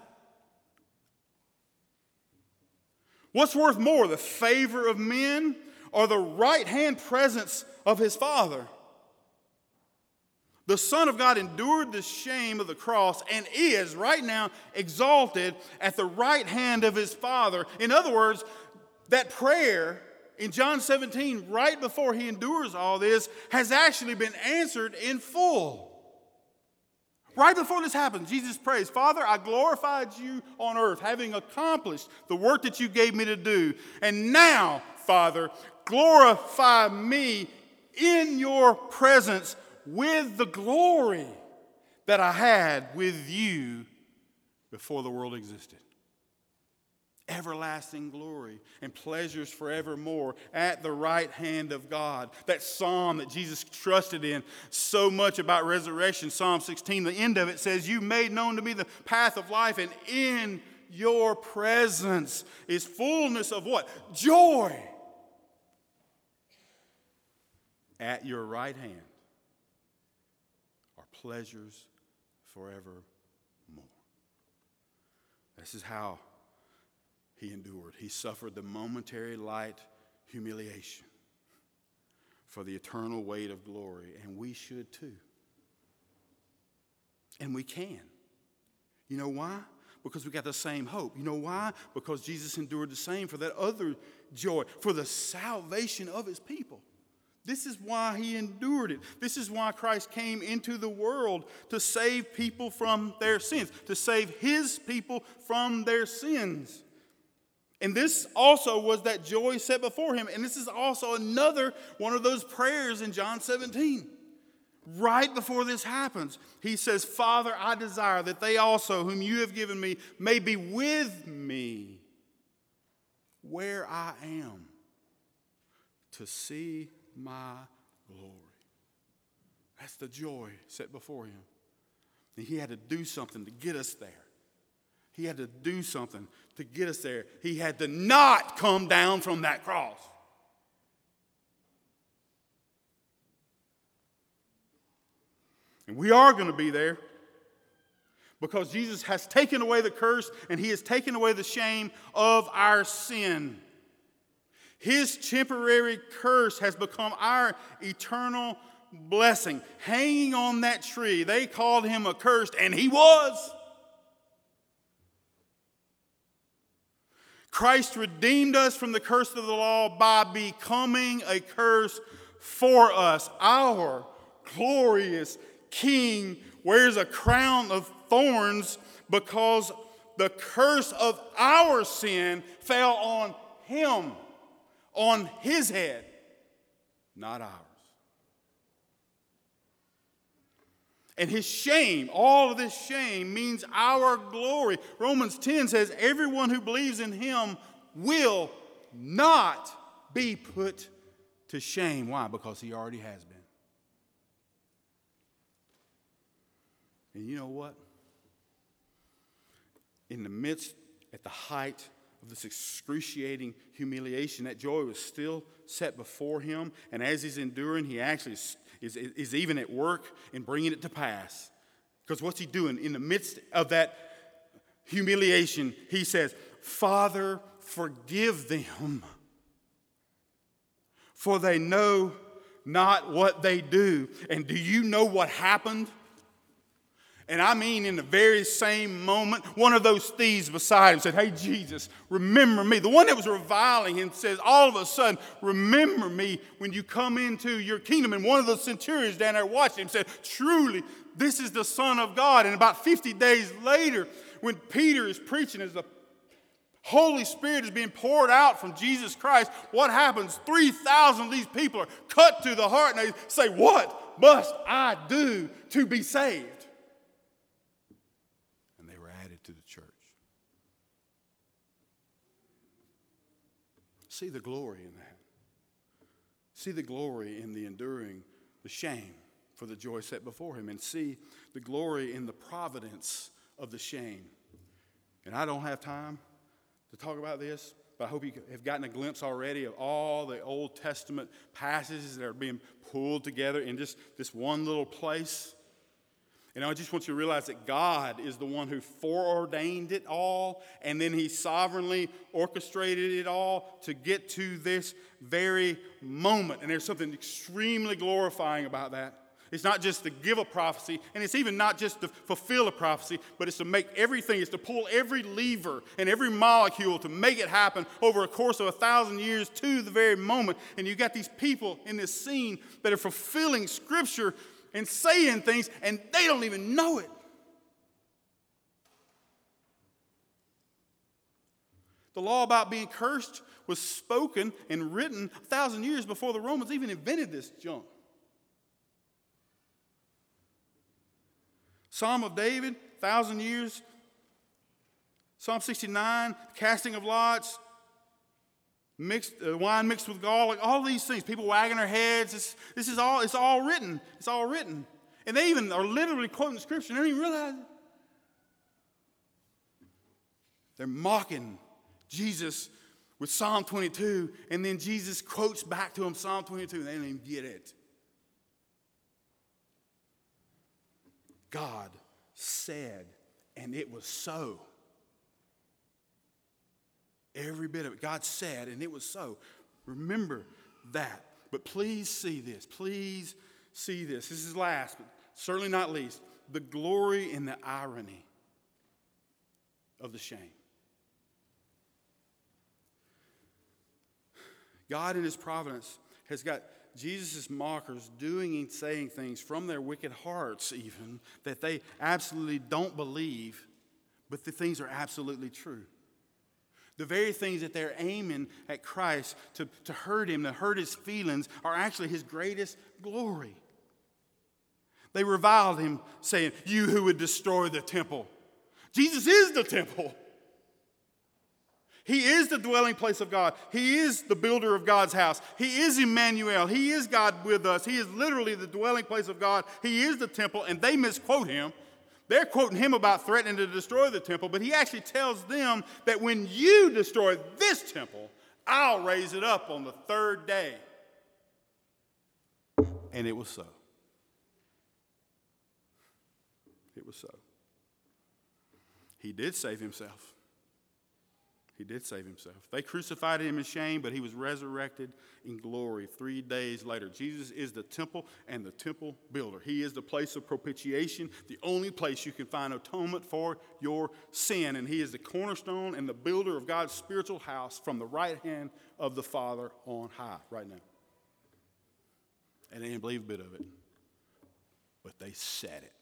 What's worth more, the favor of men or the right hand presence of his Father? The Son of God endured the shame of the cross and is right now exalted at the right hand of his Father. In other words, that prayer in John 17, right before he endures all this, has actually been answered in full. Right before this happens, Jesus prays, "Father, I glorified you on earth, having accomplished the work that you gave me to do. And now, Father, glorify me in your presence with the glory that I had with you before the world existed." Everlasting glory and pleasures forevermore at the right hand of God. That psalm that Jesus trusted in so much about resurrection, Psalm 16, the end of it says, "You made known to me the path of life, and in your presence is fullness of" what? Joy. At your right hand are pleasures forevermore. This is how he endured. He suffered the momentary light humiliation for the eternal weight of glory, and we should too. And we can. You know why? Because we got the same hope. You know why? Because Jesus endured the same for that other joy, for the salvation of his people. This is why he endured it. This is why Christ came into the world, to save people from their sins, to save his people from their sins. And this also was that joy set before him. And this is also another one of those prayers in John 17. Right before this happens, he says, "Father, I desire that they also whom you have given me may be with me where I am, to see my glory." That's the joy set before him. And he had to do something to get us there. He had to do something to get us there. He had to not come down from that cross. And we are going to be there, because Jesus has taken away the curse and he has taken away the shame of our sin. His temporary curse has become our eternal blessing. Hanging on that tree, they called him accursed, and he was. Christ redeemed us from the curse of the law by becoming a curse for us. Our glorious King wears a crown of thorns because the curse of our sin fell on him. On his head, not ours. And his shame, all of this shame, means our glory. Romans 10 says, everyone who believes in him will not be put to shame. Why? Because he already has been. And you know what? In the midst, at the height of this excruciating humiliation, that joy was still set before him. And as he's enduring, he actually is even at work in bringing it to pass. Because what's he doing? In the midst of that humiliation, he says, "Father, forgive them, for they know not what they do." And do you know what happened? And I mean, in the very same moment, one of those thieves beside him said, "Hey, Jesus, remember me." The one that was reviling him says, all of a sudden, "Remember me when you come into your kingdom." And one of those centurions down there watching him said, "Truly, this is the Son of God." And about 50 days later, when Peter is preaching, as the Holy Spirit is being poured out from Jesus Christ, what happens? 3,000 of these people are cut to the heart, and they say, "What must I do to be saved?" See the glory in that. See the glory in the enduring the shame for the joy set before him, and see the glory in the providence of the shame. And I don't have time to talk about this, but I hope you have gotten a glimpse already of all the Old Testament passages that are being pulled together in just this one little place. And I just want you to realize that God is the one who foreordained it all, and then he sovereignly orchestrated it all to get to this very moment. And there's something extremely glorifying about that. It's not just to give a prophecy, and it's even not just to fulfill a prophecy, but it's to make everything, it's to pull every lever and every molecule to make it happen over a course of 1,000 years to the very moment. And you got these people in this scene that are fulfilling Scripture and saying things, and they don't even know it. The law about being cursed was spoken and written 1,000 years before the Romans even invented this junk. Psalm of David, 1,000 years. Psalm 69, casting of lots, wine mixed with garlic, all these things. People wagging their heads. This is all. It's all written. It's all written. And they even are literally quoting Scripture. They don't even realize it. They're mocking Jesus with Psalm 22, and then Jesus quotes back to them Psalm 22, and they don't even get it. God said, and it was so. Every bit of it. God said, and it was so. Remember that. But please see this. Please see this. This is last, but certainly not least. The glory and the irony of the shame. God in his providence has got Jesus' mockers doing and saying things from their wicked hearts even that they absolutely don't believe, but the things are absolutely true. The very things that they're aiming at Christ to hurt him, to hurt his feelings, are actually his greatest glory. They reviled him, saying, "You who would destroy the temple." Jesus is the temple. He is the dwelling place of God. He is the builder of God's house. He is Emmanuel. He is God with us. He is literally the dwelling place of God. He is the temple, and they misquote him. They're quoting him about threatening to destroy the temple, but he actually tells them that when you destroy this temple, I'll raise it up on the third day. And it was so. It was so. He did save himself. He did save himself. They crucified him in shame, but he was resurrected in glory 3 days later. Jesus is the temple and the temple builder. He is the place of propitiation, the only place you can find atonement for your sin. And he is the cornerstone and the builder of God's spiritual house from the right hand of the Father on high right now. And they didn't believe a bit of it, but they said it.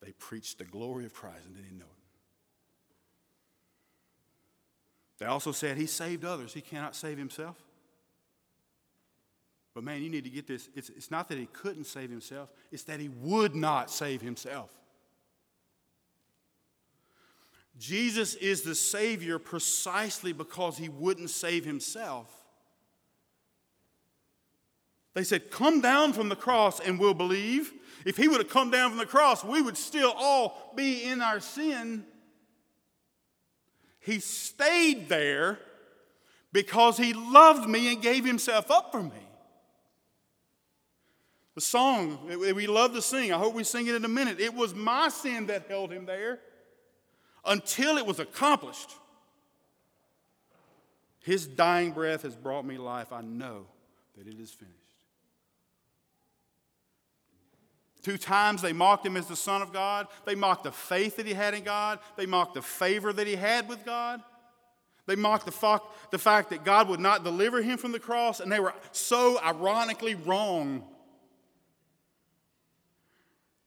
They preached the glory of Christ and they didn't know it. They also said he saved others. He cannot save himself. But man, you need to get this. It's not that he couldn't save himself. It's that he would not save himself. Jesus is the Savior precisely because he wouldn't save himself. They said, "Come down from the cross and we'll believe." If he would have come down from the cross, we would still all be in our sin. He stayed there because he loved me and gave himself up for me. The song that we love to sing, I hope we sing it in a minute. It was my sin that held him there until it was accomplished. His dying breath has brought me life. I know that it is finished. 2 times they mocked him as the Son of God. They mocked the faith that he had in God. They mocked the favor that he had with God. They mocked the fact that God would not deliver him from the cross, and they were so ironically wrong.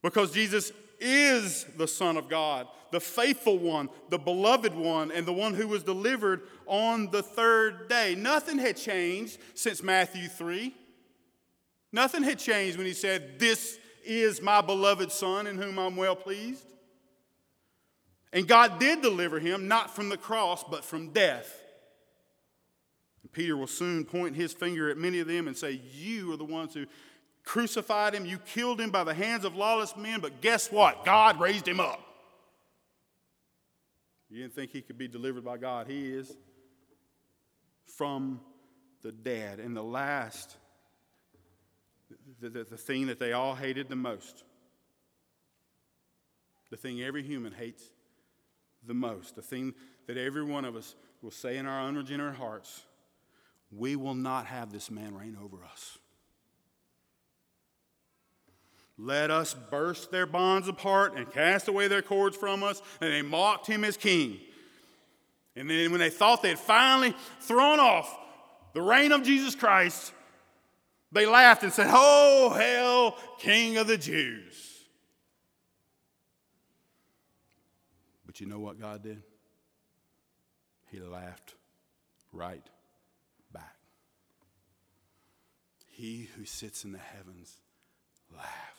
Because Jesus is the Son of God, the faithful one, the beloved one, and the one who was delivered on the third day. Nothing had changed since Matthew 3. Nothing had changed when he said, "This is my beloved Son in whom I'm well pleased." And God did deliver him, not from the cross, but from death. And Peter will soon point his finger at many of them and say, "You are the ones who crucified him. You killed him by the hands of lawless men, but guess what? God raised him up. You didn't think he could be delivered by God. He is from the dead." And the last, the thing that they all hated the most, the thing every human hates the most, the thing that every one of us will say in our unregenerate hearts, "We will not have this man reign over us. Let us burst their bonds apart and cast away their cords from us." And they mocked him as king. And then when they thought they had finally thrown off the reign of Jesus Christ, they laughed and said, "Oh, hell, King of the Jews." But you know what God did? He laughed right back. He who sits in the heavens laughs.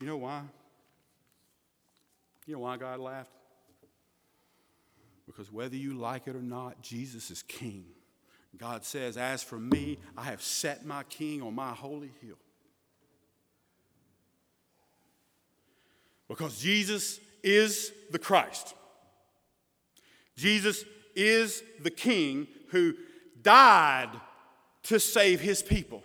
You know why? You know why God laughed? Because whether you like it or not, Jesus is king. God says, "As for me, I have set my king on my holy hill." Because Jesus is the Christ. Jesus is the king who died to save his people.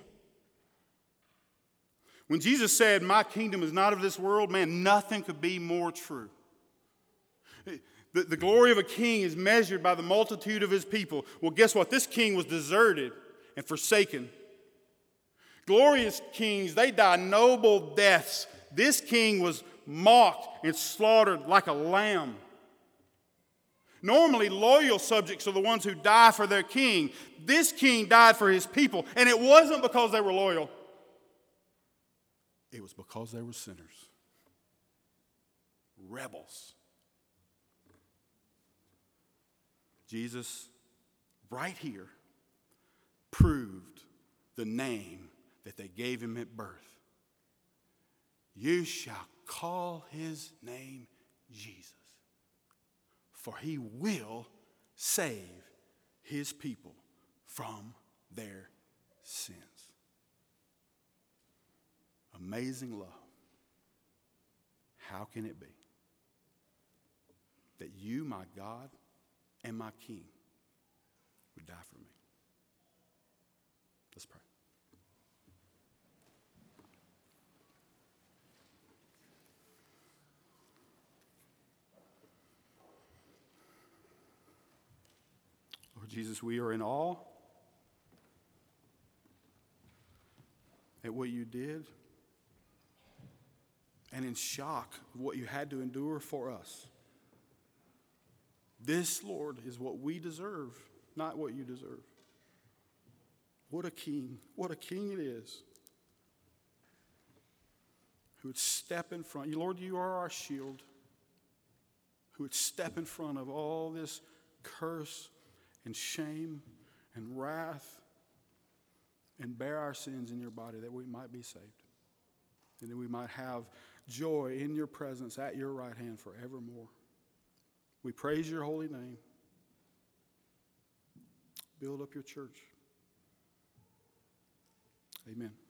When Jesus said, "My kingdom is not of this world," man, nothing could be more true. The glory of a king is measured by the multitude of his people. Well, guess what? This king was deserted and forsaken. Glorious kings, they die noble deaths. This king was mocked and slaughtered like a lamb. Normally, loyal subjects are the ones who die for their king. This king died for his people, and it wasn't because they were loyal. It was because they were sinners, rebels. Jesus, right here, proved the name that they gave him at birth. You shall call his name Jesus, for he will save his people from their sins. Amazing love. How can it be that you, my God and my King, would die for me? Let's pray. Lord Jesus, we are in awe at what you did and in shock of what you had to endure for us. This, Lord, is what we deserve, not what you deserve. What a king. What a king it is who would step in front. Lord, you are our shield, who would step in front of all this curse and shame and wrath and bear our sins in your body that we might be saved and that we might have joy in your presence at your right hand forevermore. We praise your holy name. Build up your church. Amen.